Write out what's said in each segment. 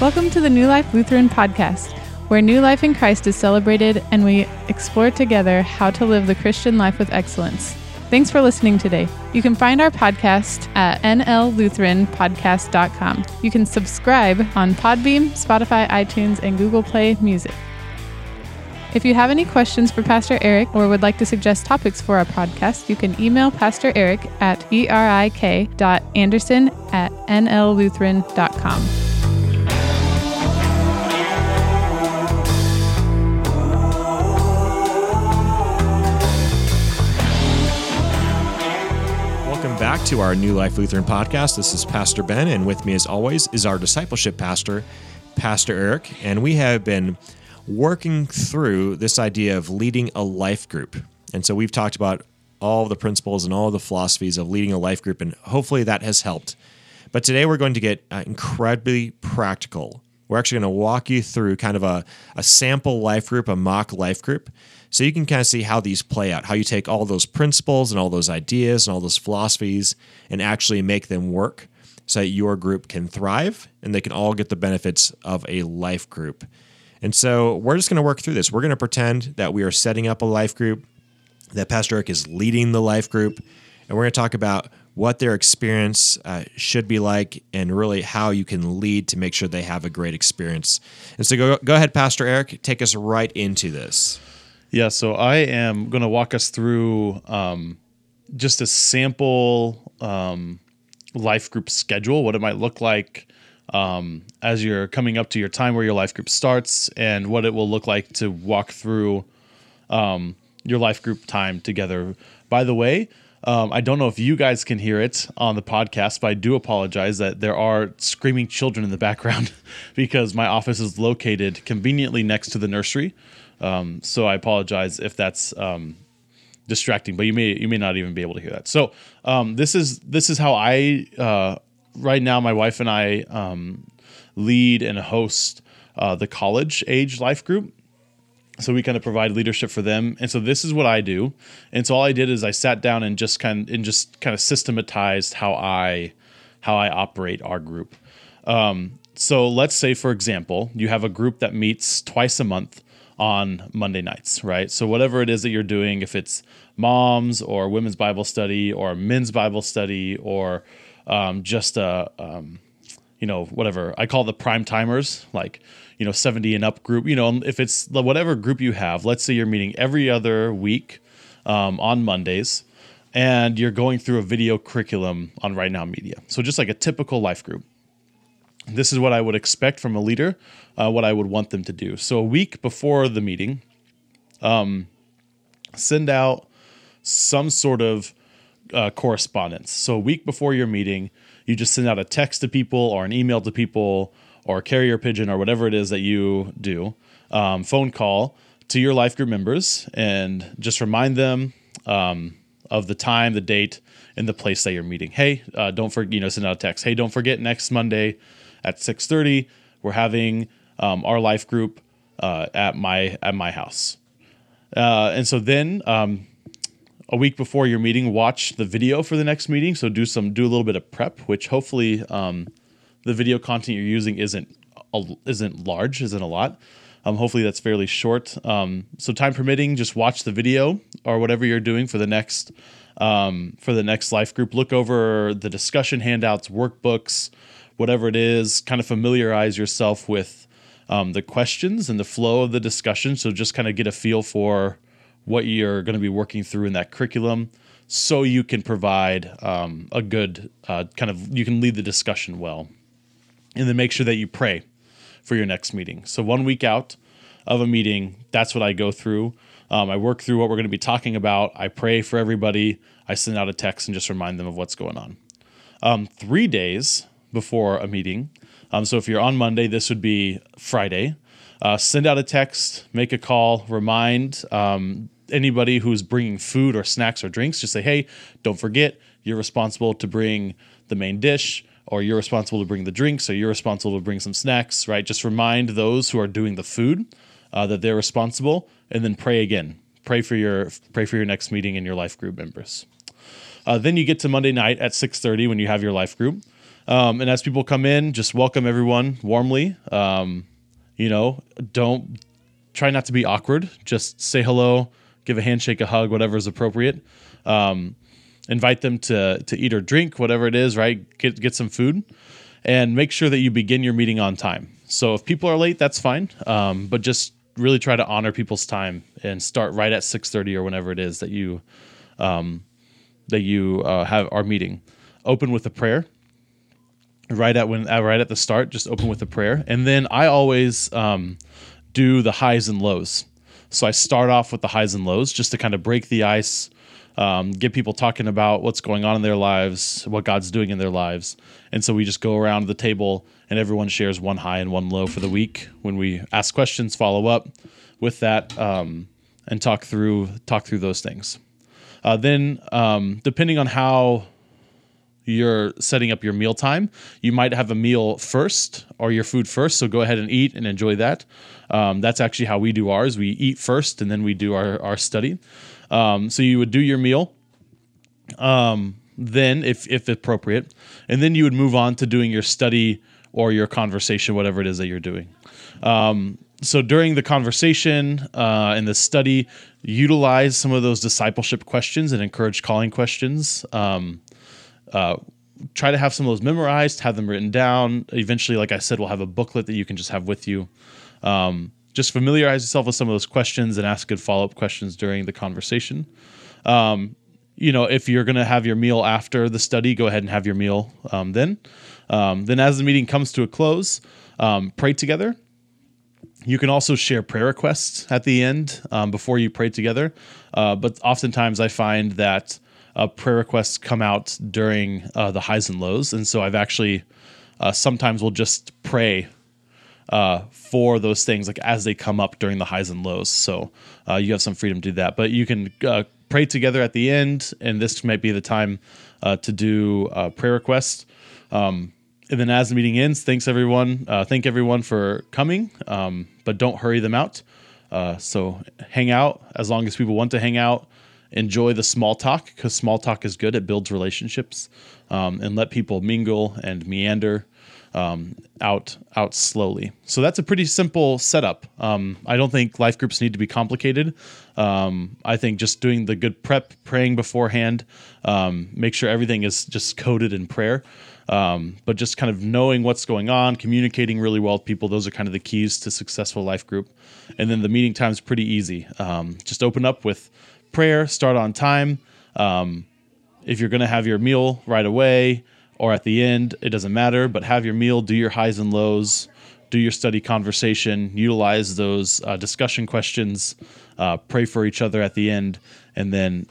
Welcome to the New Life Lutheran podcast, where new life in Christ is celebrated and we explore together how to live the Christian life with excellence. Thanks for listening today. You can find our podcast at nllutheranpodcast.com. You can subscribe on Podbeam, Spotify, iTunes, and Google Play Music. If you have any questions for Pastor Eric or would like to suggest topics for our podcast, you can email Pastor Eric at erik.anderson@nllutheran.com. Welcome back to our New Life Lutheran podcast. This is Pastor Ben, and with me as always is our discipleship pastor, Pastor Eric, and we have been working through this idea of leading a life group. And so we've talked about all the principles and all the philosophies of leading a life group, and hopefully that has helped. But today we're going to get incredibly practical. We're actually going to walk you through kind of a sample life group, a mock life group, so you can kind of see how these play out, how you take all those principles and all those ideas and all those philosophies and actually make them work so that your group can thrive and they can all get the benefits of a life group. And so we're just going to work through this. We're going to pretend that we are setting up a life group, that Pastor Eric is leading the life group, and we're going to talk about what their experience should be like and really how you can lead to make sure they have a great experience. And so go ahead, Pastor Eric, take us right into this. Yeah, so I am going to walk us through just a sample life group schedule, what it might look like as you're coming up to your time where your life group starts, and what it will look like to walk through your life group time together. By the way, I don't know if you guys can hear it on the podcast, but I do apologize that there are screaming children in the background because my office is located conveniently next to the nursery. So I apologize if that's distracting, but you may not even be able to hear that. So this is how I right now, my wife and I lead and host the college age life group. So we kind of provide leadership for them. And so this is what I do. And so all I did is I sat down and just kind of systematized how I operate our group. So let's say, for example, you have a group that meets twice a month on Monday nights, right? So whatever it is that you're doing, if it's moms or women's Bible study or men's Bible study or whatever I call the prime timers, like, 70 and up group, if it's whatever group you have, let's say you're meeting every other week, on Mondays, and you're going through a video curriculum on RightNow Media. So just like a typical life group, this is what I would expect from a leader, what I would want them to do. So a week before the meeting, send out some sort of correspondence. So a week before your meeting, you just send out a text to people or an email to people or carrier pigeon or whatever it is that you do, phone call to your life group members, and just remind them of the time, the date, and the place that you're meeting. Hey, don't forget, send out a text. Hey, don't forget, next Monday at 6:30, we're having our life group at my house. And so then a week before your meeting, watch the video for the next meeting. So do a little bit of prep, which hopefully the video content you're using isn't a lot. Hopefully that's fairly short. So time permitting, just watch the video or whatever you're doing for the next life group. Look over the discussion handouts, workbooks, whatever it is. Kind of familiarize yourself with the questions and the flow of the discussion. So just kind of get a feel for what you're going to be working through in that curriculum, so you can provide a good you can lead the discussion well. And then make sure that you pray for your next meeting. So 1 week out of a meeting, that's what I go through. I work through what we're going to be talking about. I pray for everybody. I send out a text and just remind them of what's going on. 3 days before a meeting, so if you're on Monday, this would be Friday, send out a text, make a call, remind anybody who's bringing food or snacks or drinks, just say, hey, don't forget, you're responsible to bring the main dish, or you're responsible to bring the drinks, or you're responsible to bring some snacks, right? Just remind those who are doing the food that they're responsible, and then pray again. Pray for your next meeting and your life group members. Then you get to Monday night at 6:30 when you have your life group. And as people come in, just welcome everyone warmly. Don't try not to be awkward. Just say hello, give a handshake, a hug, whatever is appropriate. Invite them to eat or drink, whatever it is, right? Get some food, and make sure that you begin your meeting on time. So if people are late, that's fine. But just really try to honor people's time and start right at 6:30 or whenever it is that you have our meeting. Open with a prayer. Right at the start, just open with a prayer. And then I always do the highs and lows. So I start off with the highs and lows just to kind of break the ice, get people talking about what's going on in their lives, what God's doing in their lives. And so we just go around the table and everyone shares one high and one low for the week. When we ask questions, follow up with that and talk through those things. Then depending on how you're setting up your meal time, you might have a meal first or your food first. So go ahead and eat and enjoy that. That's actually how we do ours. We eat first and then we do our study. So you would do your meal, then if appropriate, and then you would move on to doing your study or your conversation, whatever it is that you're doing. So during the conversation and the study, utilize some of those discipleship questions and encourage calling questions. Try to have some of those memorized, have them written down. Eventually, like I said, we'll have a booklet that you can just have with you. Just familiarize yourself with some of those questions and ask good follow-up questions during the conversation. If you're going to have your meal after the study, go ahead and have your meal then. Then as the meeting comes to a close, pray together. You can also share prayer requests at the end before you pray together. But oftentimes I find that prayer requests come out during the highs and lows. And so I've actually sometimes will just pray for those things, like as they come up during the highs and lows. So you have some freedom to do that, but you can pray together at the end, and this might be the time to do prayer requests. And then as the meeting ends, thank everyone for coming, but don't hurry them out. So hang out as long as people want to hang out. Enjoy the small talk, because small talk is good. It builds relationships, and let people mingle and meander out slowly. So that's a pretty simple setup. I don't think life groups need to be complicated. I think just doing the good prep, praying beforehand, make sure everything is just coded in prayer, but just kind of knowing what's going on, communicating really well with people. Those are kind of the keys to successful life group. And then the meeting time is pretty easy. Just open up with prayer, start on time. If you're going to have your meal right away, or at the end, it doesn't matter, but have your meal, do your highs and lows, do your study conversation, utilize those discussion questions, pray for each other at the end, and then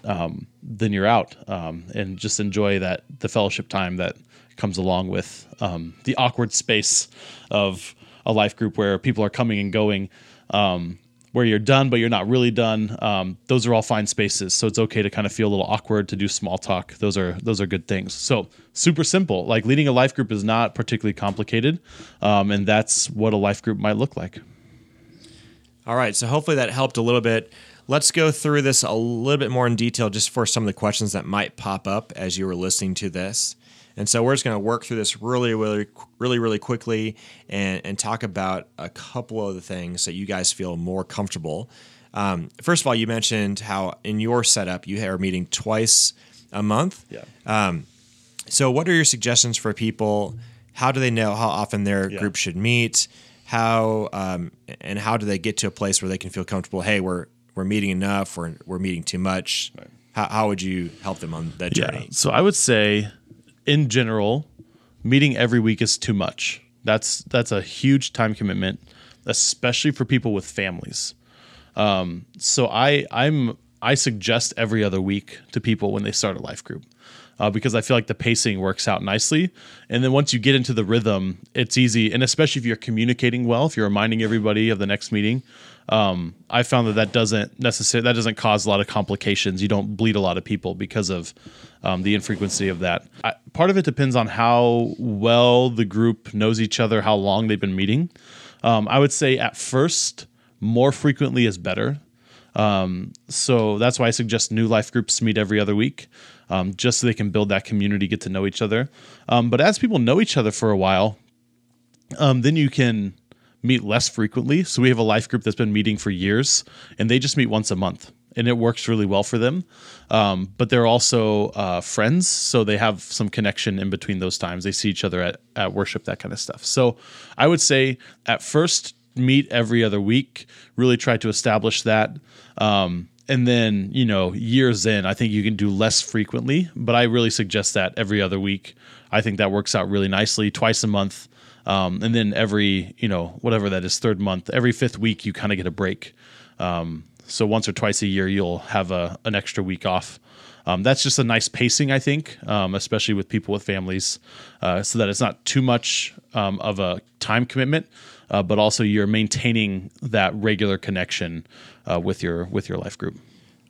you're out, and just enjoy the fellowship time that comes along with the awkward space of a life group where people are coming and going, where you're done, but you're not really done. Those are all fine spaces. So it's okay to kind of feel a little awkward, to do small talk. Those are good things. So super simple. Like, leading a life group is not particularly complicated. And that's what a life group might look like. All right. So hopefully that helped a little bit. Let's go through this a little bit more in detail, just for some of the questions that might pop up as you were listening to this. And so we're just going to work through this really quickly and talk about a couple of the things that you guys feel more comfortable. First of all, you mentioned how in your setup you are meeting twice a month. Yeah. So what are your suggestions for people? How do they know how often their group should meet? And how do they get to a place where they can feel comfortable? Hey, we're meeting enough, we're meeting too much. Right. How would you help them on that journey? Yeah. So I would say, in general, meeting every week is too much. That's a huge time commitment, especially for people with families. So I suggest every other week to people when they start a life group, because I feel like the pacing works out nicely. And then once you get into the rhythm, it's easy. And especially if you're communicating well, if you're reminding everybody of the next meeting, I found that doesn't cause a lot of complications. You don't bleed a lot of people because of the infrequency of that. Part of it depends on how well the group knows each other, how long they've been meeting. I would say at first, more frequently is better. So that's why I suggest new life groups meet every other week, just so they can build that community, get to know each other. But as people know each other for a while, then you can meet less frequently. So we have a life group that's been meeting for years, and they just meet once a month, and it works really well for them. But they're also friends, so they have some connection in between those times. They see each other at worship, that kind of stuff. So I would say at first, meet every other week, really try to establish that. And then, years in, I think you can do less frequently, but I really suggest that every other week. I think that works out really nicely, twice a month. And then every, whatever that is, third month, every fifth week, you kind of get a break. So once or twice a year, you'll have an extra week off. That's just a nice pacing, I think, especially with people with families, so that it's not too much of a time commitment, but also you're maintaining that regular connection with your life group.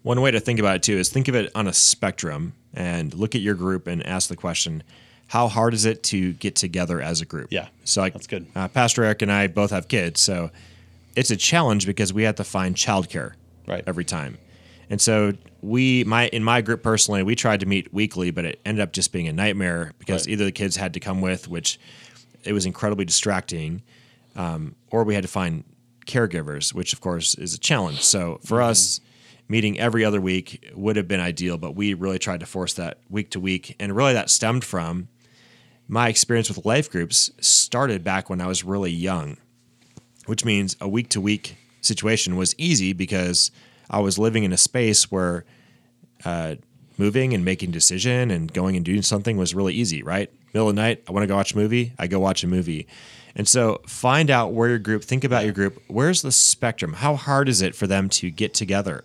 One way to think about it, too, is think of it on a spectrum and look at your group and ask the question, how hard is it to get together as a group? Yeah, so that's good. Pastor Eric and I both have kids, so it's a challenge because we have to find childcare every time. And so in my group personally, we tried to meet weekly, but it ended up just being a nightmare because either the kids had to come with, which it was incredibly distracting, or we had to find caregivers, which of course is a challenge. So for us, meeting every other week would have been ideal, but we really tried to force that week to week. And really that stemmed from my experience with life groups started back when I was really young, which means a week to week situation was easy because I was living in a space where moving and making decision and going and doing something was really easy, right? Middle of the night, I want to go watch a movie, I go watch a movie. And so find out where your group, think about your group, where's the spectrum? How hard is it for them to get together?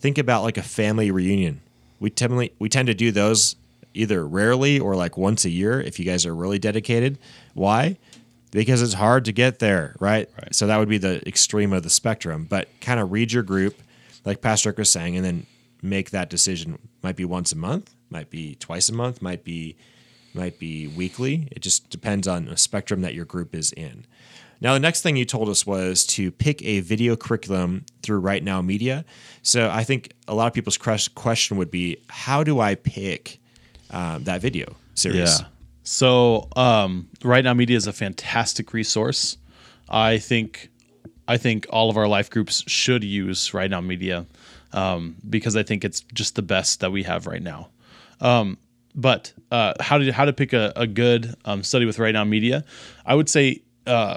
Think about like a family reunion. We tend to do those either rarely or like once a year if you guys are really dedicated. Why? Because it's hard to get there, right? So that would be the extreme of the spectrum, but kind of read your group, like Pastor Eric was saying, and then make that decision. Might be once a month, might be twice a month, might be weekly. It just depends on a spectrum that your group is in. Now, the next thing you told us was to pick a video curriculum through RightNow Media. So I think a lot of people's question would be, how do I pick that video series? Yeah. So RightNow Media is a fantastic resource. I think all of our life groups should use RightNow Media because I think it's just the best that we have right now. But how to pick a good study with RightNow Media? I would say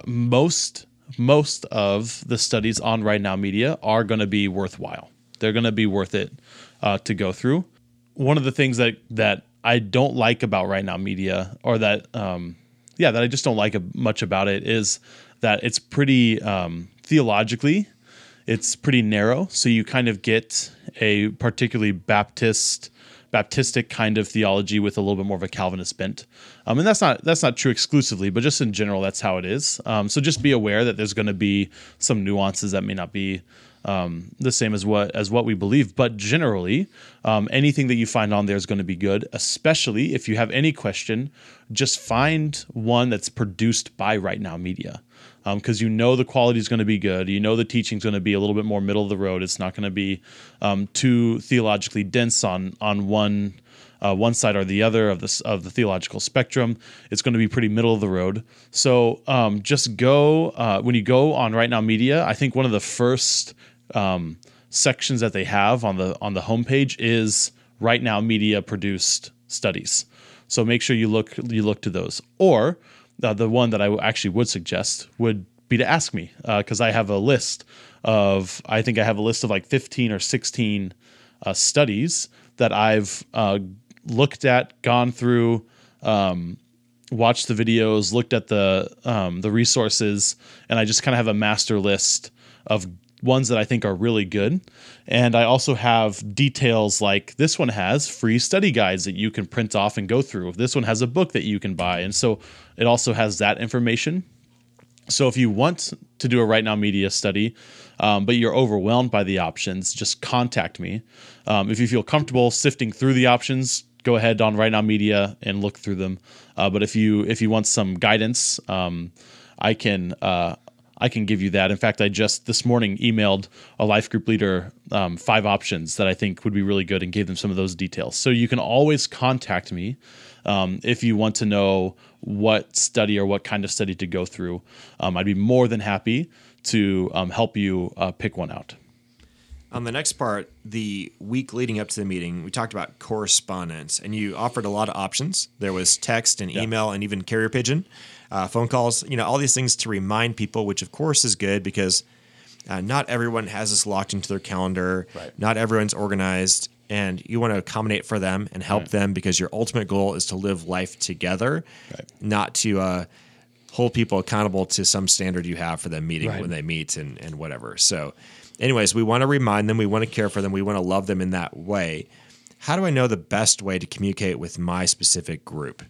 most of the studies on RightNow Media are going to be worthwhile. They're going to be worth it to go through. One of the things that I don't like about RightNow Media, or that I just don't like much about it, is that it's pretty theologically, it's pretty narrow. So you kind of get a particularly Baptistic kind of theology with a little bit more of a Calvinist bent. And that's not true exclusively, but just in general, that's how it is. So just be aware that there's going to be some nuances that may not be the same as what we believe. But generally, anything that you find on there is going to be good, especially if you have any question, just find one that's produced by RightNow Media. Because the quality is going to be good. The teaching is going to be a little bit more middle of the road. It's not going to be too theologically dense on one side or the other of the theological spectrum. It's going to be pretty middle of the road. So just go when you go on RightNow Media. I think one of the first sections that they have on the homepage is RightNow Media produced studies. So make sure you look to those. Or the one that I actually would suggest would be to ask me, because I have a list of, I think I have a list of like 15 or 16 studies that I've looked at, gone through, watched the videos, looked at the resources, and I just kind of have a master list of ones that I think are really good. And I also have details like this one has free study guides that you can print off and go through. This one has a book that you can buy. And so it also has that information. So if you want to do a RightNow Media study, but you're overwhelmed by the options, just contact me. If you feel comfortable sifting through the options, go ahead on RightNow Media and look through them. But if you want some guidance, I can I can give you that. In fact, I just this morning emailed a life group leader 5 options that I think would be really good and gave them some of those details. So you can always contact me if you want to know what study or what kind of study to go through. I'd be more than happy to help you pick one out. On the next part, the week leading up to the meeting, we talked about correspondence, and you offered a lot of options. There was text and email and even carrier pigeon, phone calls, you know, all these things to remind people, which of course is good because not everyone has this locked into their calendar. Right. Not everyone's organized, and you want to accommodate for them and help them because your ultimate goal is to live life together, not to hold people accountable to some standard you have for them meeting when they meet and whatever. So anyways, we want to remind them, we want to care for them, we want to love them in that way. How do I know the best way to communicate with my specific group?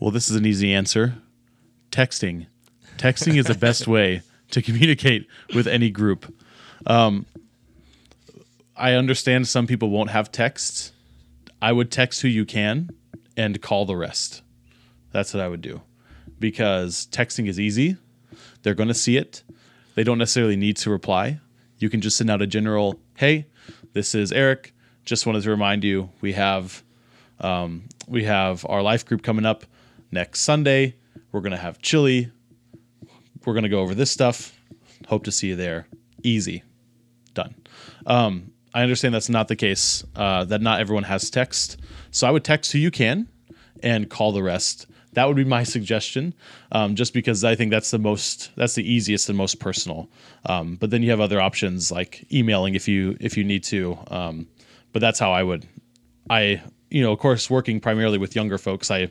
Well, this is an easy answer. Texting. Texting is the best way to communicate with any group. I understand some people won't have texts. I would text who you can and call the rest. That's what I would do, because texting is easy. They're going to see it. They don't necessarily need to reply. You can just send out a general, hey, this is Eric. Just wanted to remind you, we have our life group coming up next Sunday. We're going to have chili. We're going to go over this stuff. Hope to see you there. Easy. Done. I understand that's not the case, that not everyone has text. So I would text who you can and call the rest. That would be my suggestion, just because I think that's the easiest and most personal. But then you have other options like emailing if you need to. But that's how I would, you know, of course, working primarily with younger folks, I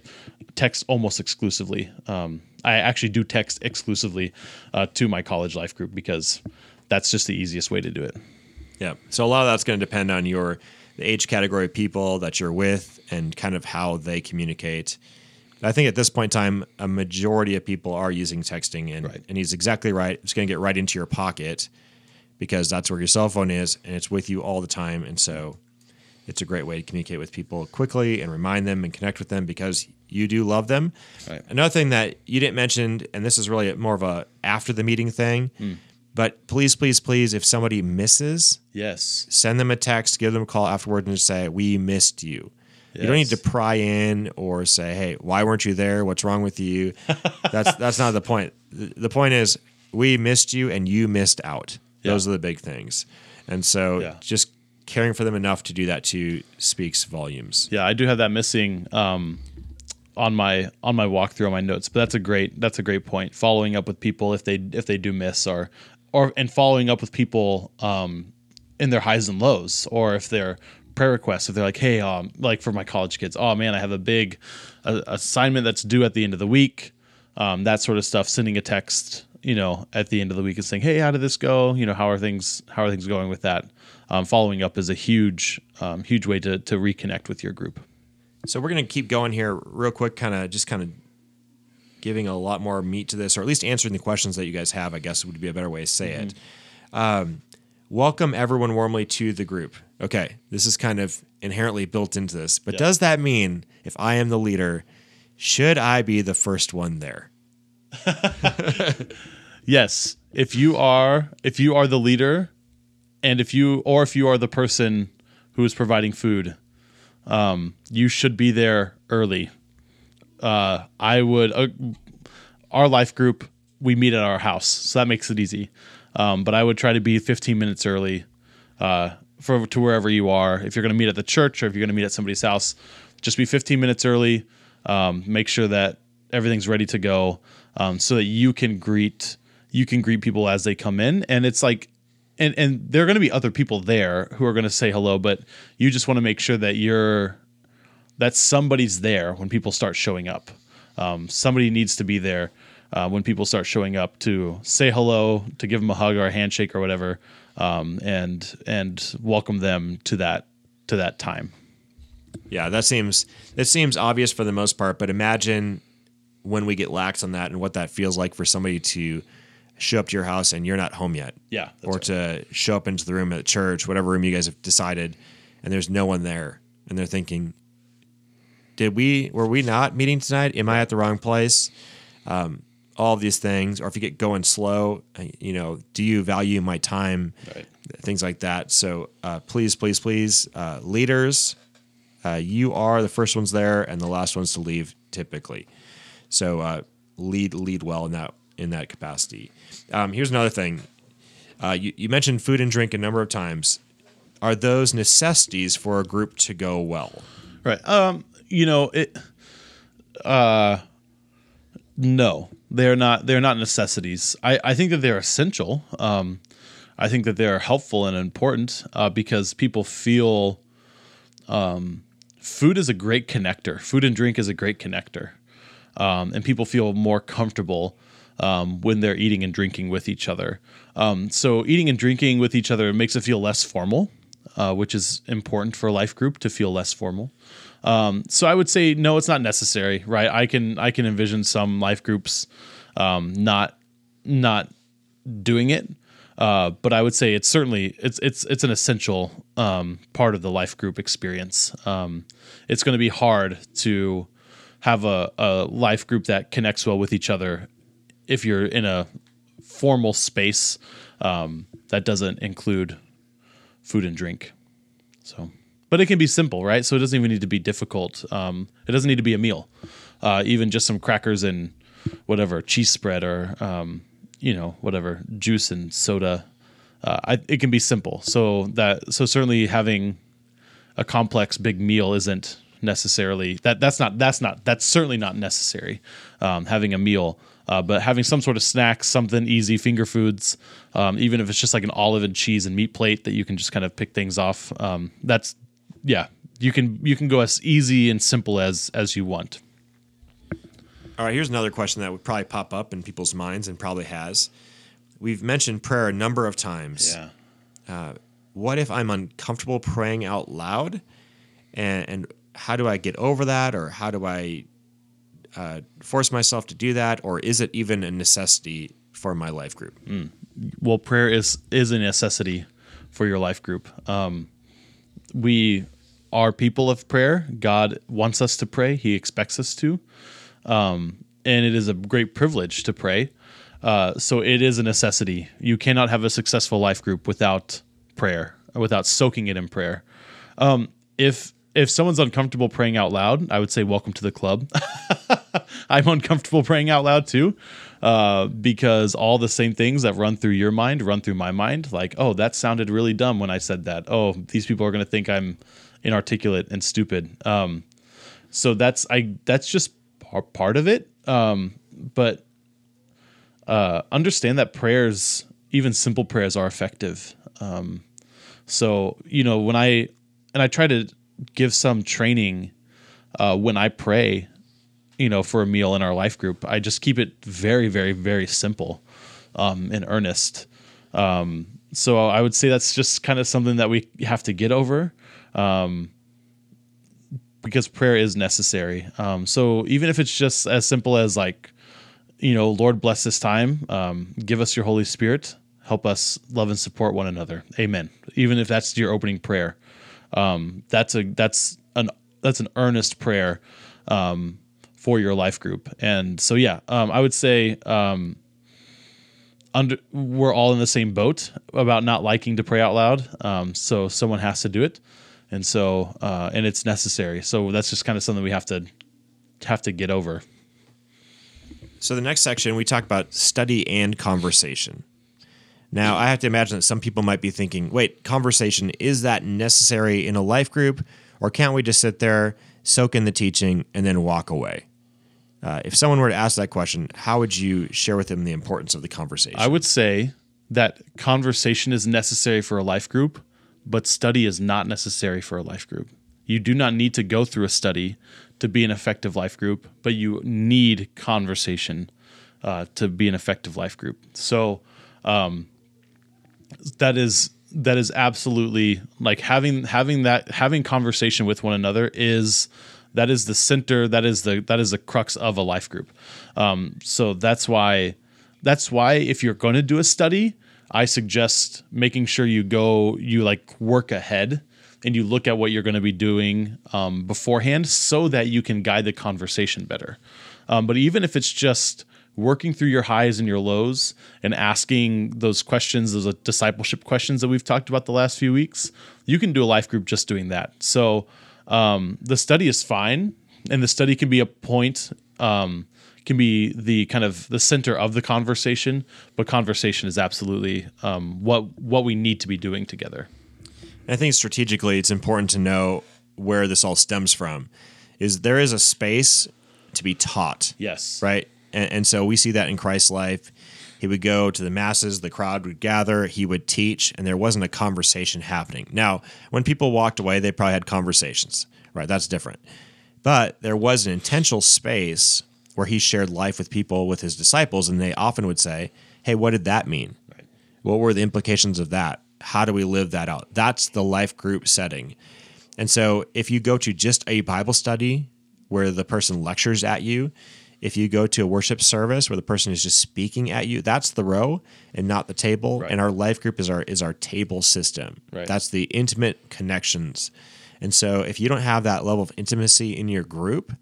text almost exclusively. I actually do text exclusively to my college life group because that's just the easiest way to do it. Yeah. So a lot of that's going to depend on the age category of people that you're with and kind of how they communicate. I think at this point in time, a majority of people are using texting, and he's exactly right. It's going to get right into your pocket because that's where your cell phone is, and it's with you all the time. And so it's a great way to communicate with people quickly and remind them and connect with them because you do love them. Right. Another thing that you didn't mention, and this is really more of a after the meeting thing, but please, please, please, if somebody misses, send them a text, give them a call afterward, and just say, we missed you. Yes. You don't need to pry in or say, hey, why weren't you there? What's wrong with you? That's not the point. The point is we missed you and you missed out. Yeah. Those are the big things. And so just caring for them enough to do that too speaks volumes. Yeah, I do have that missing on my walkthrough on my notes, but that's a great point. Following up with people if they do miss or following up with people in their highs and lows, or if they're prayer requests, if they're like, hey, like for my college kids, oh man, I have a big assignment that's due at the end of the week, that sort of stuff, sending a text, you know, at the end of the week and saying, hey, how did this go? You know, how are things going with that? Following up is a huge, huge way to reconnect with your group. So we're going to keep going here real quick, kind of giving a lot more meat to this, or at least answering the questions that you guys have, I guess would be a better way to say it. Welcome everyone warmly to the group. Okay, this is kind of inherently built into this, but does that mean if I am the leader, should I be the first one there? Yes, if you are the leader, and if you are the person who is providing food, you should be there early. I would. Our life group, we meet at our house, so that makes it easy. But I would try to be 15 minutes early to wherever you are. If you're going to meet at the church or if you're going to meet at somebody's house, just be 15 minutes early. Make sure that everything's ready to go so that you can greet people as they come in. And it's like, and there are going to be other people there who are going to say hello, but you just want to make sure that that somebody's there when people start showing up. Somebody needs to be there. When people start showing up to say hello, to give them a hug or a handshake or whatever, and welcome them to that time. Yeah, that seems obvious for the most part, but imagine when we get lax on that and what that feels like for somebody to show up to your house and you're not home yet. Yeah, or to show up into the room at church, whatever room you guys have decided, and there's no one there, and they're thinking, were we not meeting tonight? Am I at the wrong place? all these things, or if you get going slow, you know, do you value my time? Right. Things like that. So please, leaders, you are the first ones there and the last ones to leave typically. So lead well in that capacity. Here's another thing. You mentioned food and drink a number of times. Are those necessities for a group to go well? Right. No, they're not. They're not necessities. I think that they're essential. I think that they're helpful and important because people feel food is a great connector. Food and drink is a great connector, and people feel more comfortable when they're eating and drinking with each other. So eating and drinking with each other makes it feel less formal, which is important for a life group to feel less formal. So I would say, no, it's not necessary, right? I can envision some life groups, not doing it. But I would say it's certainly, it's an essential, part of the life group experience. It's going to be hard to have a life group that connects well with each other if you're in a formal space, that doesn't include food and drink. So. But it can be simple, right? So it doesn't even need to be difficult. It doesn't need to be a meal. Even just some crackers and whatever, cheese spread or, whatever, juice and soda. It can be simple. So certainly having a complex big meal isn't necessarily, that's certainly not necessary, having a meal. But having some sort of snacks, something easy, finger foods, even if it's just like an olive and cheese and meat plate that you can just kind of pick things off, that's, yeah, you can go as easy and simple as you want. All right, here's another question that would probably pop up in people's minds and probably has. We've mentioned prayer a number of times. Yeah. What if I'm uncomfortable praying out loud? And how do I get over that? Or how do I force myself to do that? Or is it even a necessity for my life group? Mm. Well, prayer is a necessity for your life group. We are people of prayer. God wants us to pray. He expects us to. And it is a great privilege to pray. So it is a necessity. You cannot have a successful life group without prayer, without soaking it in prayer. If someone's uncomfortable praying out loud, I would say, welcome to the club. I'm uncomfortable praying out loud too, because all the same things that run through your mind run through my mind. Like, oh, that sounded really dumb when I said that. Oh, these people are going to think I'm inarticulate and stupid. So that's just part of it. But understand that prayers, even simple prayers, are effective. I try to give some training when I pray, for a meal in our life group. I just keep it very, very, very simple and earnest. So I would say that's just kind of something that we have to get over because prayer is necessary. So even if it's just as simple as like, Lord, bless this time, give us your Holy Spirit, help us love and support one another. Amen. Even if that's your opening prayer. That's an earnest prayer, for your life group. And so, I would say, we're all in the same boat about not liking to pray out loud. So someone has to do it. And so, and it's necessary. So that's just kind of something we have to get over. So the next section, we talk about study and conversation. Now, I have to imagine that some people might be thinking, wait, conversation, is that necessary in a life group? Or can't we just sit there, soak in the teaching, and then walk away? If someone were to ask that question, how would you share with them the importance of the conversation? I would say that conversation is necessary for a life group, but study is not necessary for a life group. You do not need to go through a study to be an effective life group, but you need conversation to be an effective life group. So, That is absolutely like having conversation with one another is the center, that is the crux of a life group. So that's why if you're going to do a study, I suggest making sure you work ahead and you look at what you're going to be doing, beforehand so that you can guide the conversation better. But even if it's just working through your highs and your lows and asking those questions, those discipleship questions that we've talked about the last few weeks, you can do a life group just doing that. So the study is fine, and the study can be a point, can be the kind of the center of the conversation, but conversation is absolutely what we need to be doing together. And I think strategically it's important to know where this all stems from, is there is a space to be taught. Yes. Right? And so we see that in Christ's life. He would go to the masses, the crowd would gather, he would teach, and there wasn't a conversation happening. Now, when people walked away, they probably had conversations, right? That's different. But there was an intentional space where he shared life with people, with his disciples, and they often would say, hey, what did that mean? Right. What were the implications of that? How do we live that out? That's the life group setting. And so if you go to just a Bible study where the person lectures at you, if you go to a worship service where the person is just speaking at you, that's the row and not the table. Right. And our life group is our table system. Right. That's the intimate connections. And so if you don't have that level of intimacy in your group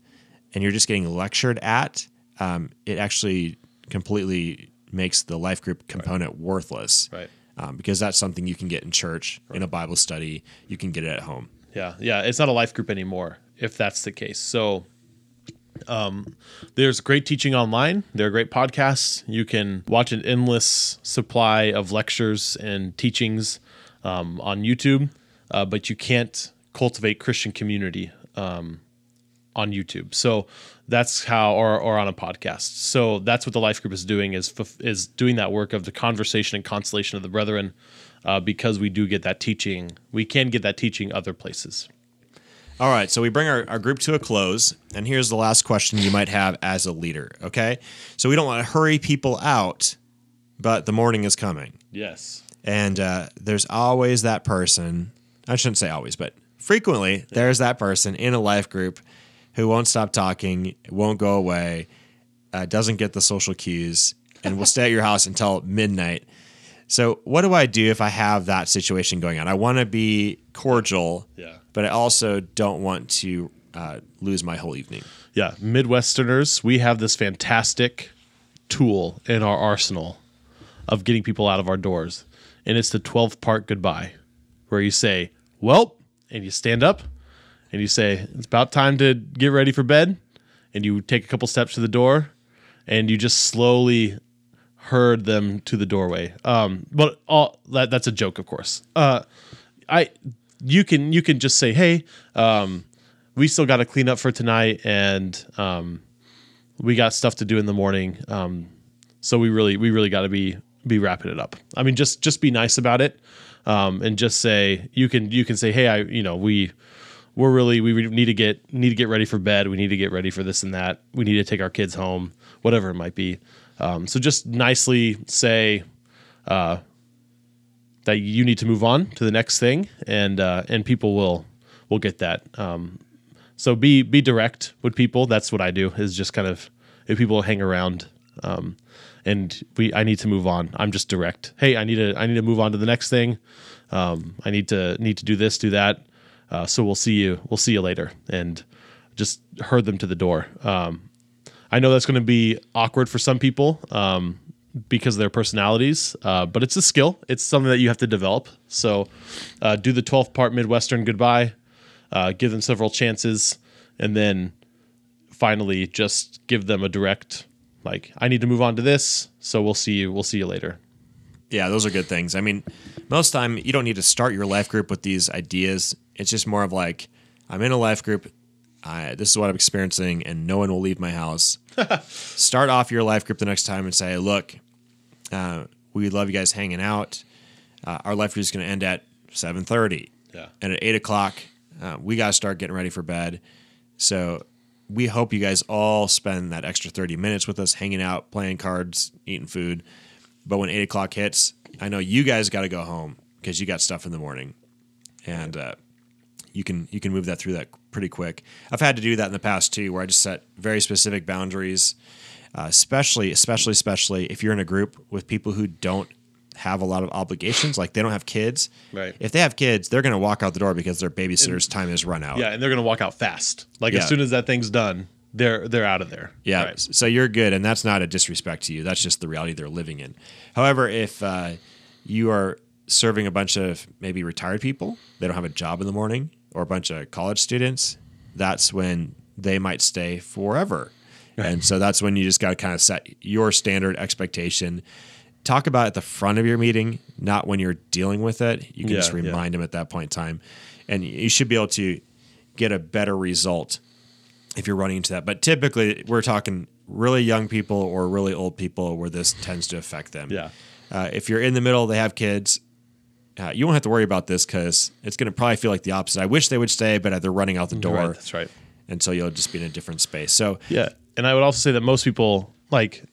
and you're just getting lectured at, it actually completely makes the life group component right. worthless. Right. Because that's something you can get in church, right. in a Bible study, you can get it at home. Yeah. Yeah. It's not a life group anymore if that's the case. So there's great teaching online. There are great podcasts. You can watch an endless supply of lectures and teachings on YouTube, but you can't cultivate Christian community on YouTube. So that's how, or on a podcast. So that's what the life group is doing, is doing that work of the conversation and consolation of the brethren, because we do get that teaching. We can get that teaching other places. All right, so we bring our group to a close, and here's the last question you might have as a leader, okay? So we don't want to hurry people out, but the morning is coming. Yes. And there's always that person, I shouldn't say always, but frequently there's that person in a life group who won't stop talking, won't go away, doesn't get the social cues, and will stay at your house until midnight. So what do I do if I have that situation going on? I want to be cordial, but I also don't want to lose my whole evening. Yeah, Midwesterners, we have this fantastic tool in our arsenal of getting people out of our doors, and it's the 12-part goodbye, where you say, well, and you stand up, and you say, it's about time to get ready for bed, and you take a couple steps to the door, and you just slowly herd them to the doorway. But all that's a joke, of course. You can just say, hey, we still got to clean up for tonight, and we got stuff to do in the morning. So we really got to be wrapping it up. I mean, just be nice about it, and just say, you can say, hey, we need to get ready for bed. We need to get ready for this and that. We need to take our kids home, whatever it might be. So just nicely say that you need to move on to the next thing, and people will get that. So be direct with people. That's what I do, is just kind of, if people hang around and I need to move on, I'm just direct. Hey, I need to move on to the next thing. I need to do this, do that. So we'll see you later, and just herd them to the door. I know that's going to be awkward for some people because of their personalities, but it's a skill. It's something that you have to develop. So do the 12-part Midwestern goodbye, give them several chances, and then finally just give them a direct, like, I need to move on to this, so we'll see you later. Yeah, those are good things. I mean, most time you don't need to start your life group with these ideas. It's just more of like, I'm in a life group, this is what I'm experiencing, and no one will leave my house. Start off your life group the next time and say, look, we love you guys hanging out. Our life group is going to end at 7:30. Yeah. And at 8 o'clock, we got to start getting ready for bed. So we hope you guys all spend that extra 30 minutes with us, hanging out, playing cards, eating food. But when 8 o'clock hits, I know you guys got to go home because you got stuff in the morning. And you can move that through that pretty quick. I've had to do that in the past too, where I just set very specific boundaries, especially if you're in a group with people who don't have a lot of obligations, like they don't have kids. Right. If they have kids, they're going to walk out the door because their babysitter's time is run out. Yeah, and they're going to walk out fast. Like as soon as that thing's done, they're out of there. Yeah. Right. So you're good. And that's not a disrespect to you. That's just the reality they're living in. However, if you are serving a bunch of maybe retired people, they don't have a job in the morning, or a bunch of college students, that's when they might stay forever. Right. And so that's when you just got to kind of set your standard expectation. Talk about it at the front of your meeting, not when you're dealing with it. You can just remind them at that point in time. And you should be able to get a better result if you're running into that. But typically, we're talking really young people or really old people where this tends to affect them. Yeah. If you're in the middle, they have kids, you won't have to worry about this because it's going to probably feel like the opposite. I wish they would stay, but they're running out the door. Right, that's right. And so you'll just be in a different space. So yeah. And I would also say that most people, like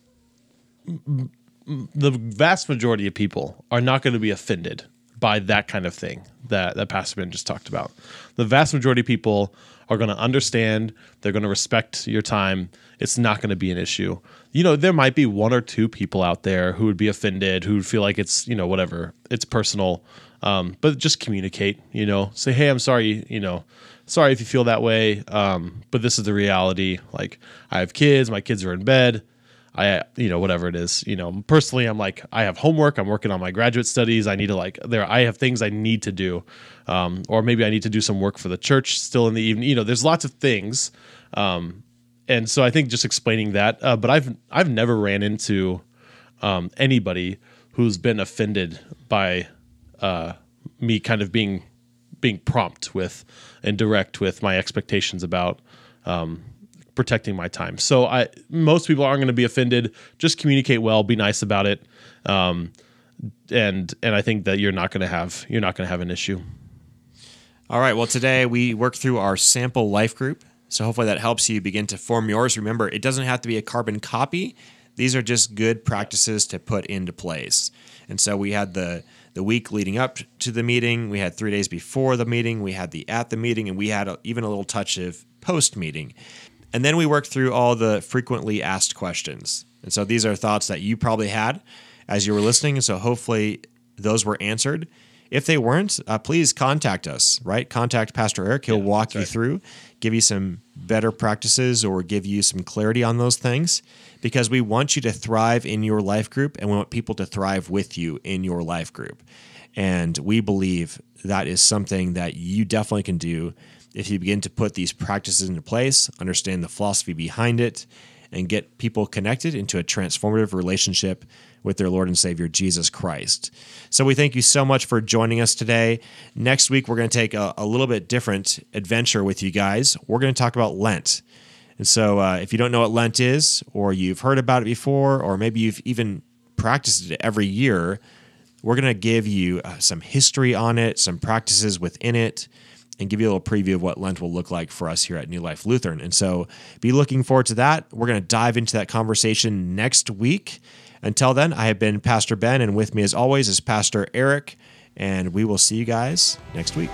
the vast majority of people, are not going to be offended by that kind of thing that Pastor Ben just talked about. The vast majority of people are going to understand. They're going to respect your time. It's not going to be an issue. You know, there might be one or two people out there who would be offended, who would feel like it's, you know, whatever, it's personal. But just communicate, you know, say, hey, I'm sorry, you know, sorry if you feel that way. But this is the reality. Like, I have kids, my kids are in bed. I, you know, whatever it is, you know, personally, I'm like, I have homework, I'm working on my graduate studies. I need to I have things I need to do. Or maybe I need to do some work for the church still in the evening. You know, there's lots of things. And so I think just explaining that, but I've never ran into, anybody who's been offended by, me kind of being prompt with and direct with my expectations about, protecting my time. So most people aren't going to be offended. Just communicate well, be nice about it. And I think that you're not going to have an issue. All right. Well, today we worked through our sample life group. So hopefully that helps you begin to form yours. Remember, it doesn't have to be a carbon copy. These are just good practices to put into place. And so we had the week leading up to the meeting. We had 3 days before the meeting. We had the at the meeting, and we had even a little touch of post meeting. And then we worked through all the frequently asked questions. And so these are thoughts that you probably had as you were listening. And so hopefully those were answered. If they weren't, please contact us, right? Contact Pastor Eric. He'll walk you through, give you some better practices or give you some clarity on those things, because we want you to thrive in your life group, and we want people to thrive with you in your life group. And we believe that is something that you definitely can do if you begin to put these practices into place, understand the philosophy behind it, and get people connected into a transformative relationship with their Lord and Savior, Jesus Christ. So we thank you so much for joining us today. Next week, we're going to take a little bit different adventure with you guys. We're going to talk about Lent. And so if you don't know what Lent is, or you've heard about it before, or maybe you've even practiced it every year, we're going to give you some history on it, some practices within it, and give you a little preview of what Lent will look like for us here at New Life Lutheran. And so be looking forward to that. We're going to dive into that conversation next week. Until then, I have been Pastor Ben, and with me as always is Pastor Eric, and we will see you guys next week.